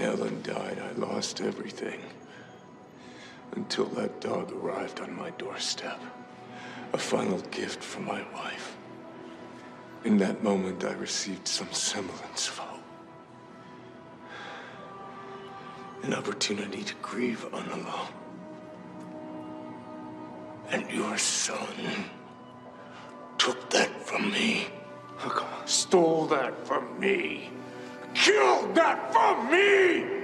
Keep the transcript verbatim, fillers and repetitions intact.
When Ellen died, I lost everything. Until that dog arrived on my doorstep. A final gift for my wife. In that moment, I received some semblance of hope. An opportunity to grieve unalone. And your son took that from me. Stole that from me. Killed that from me!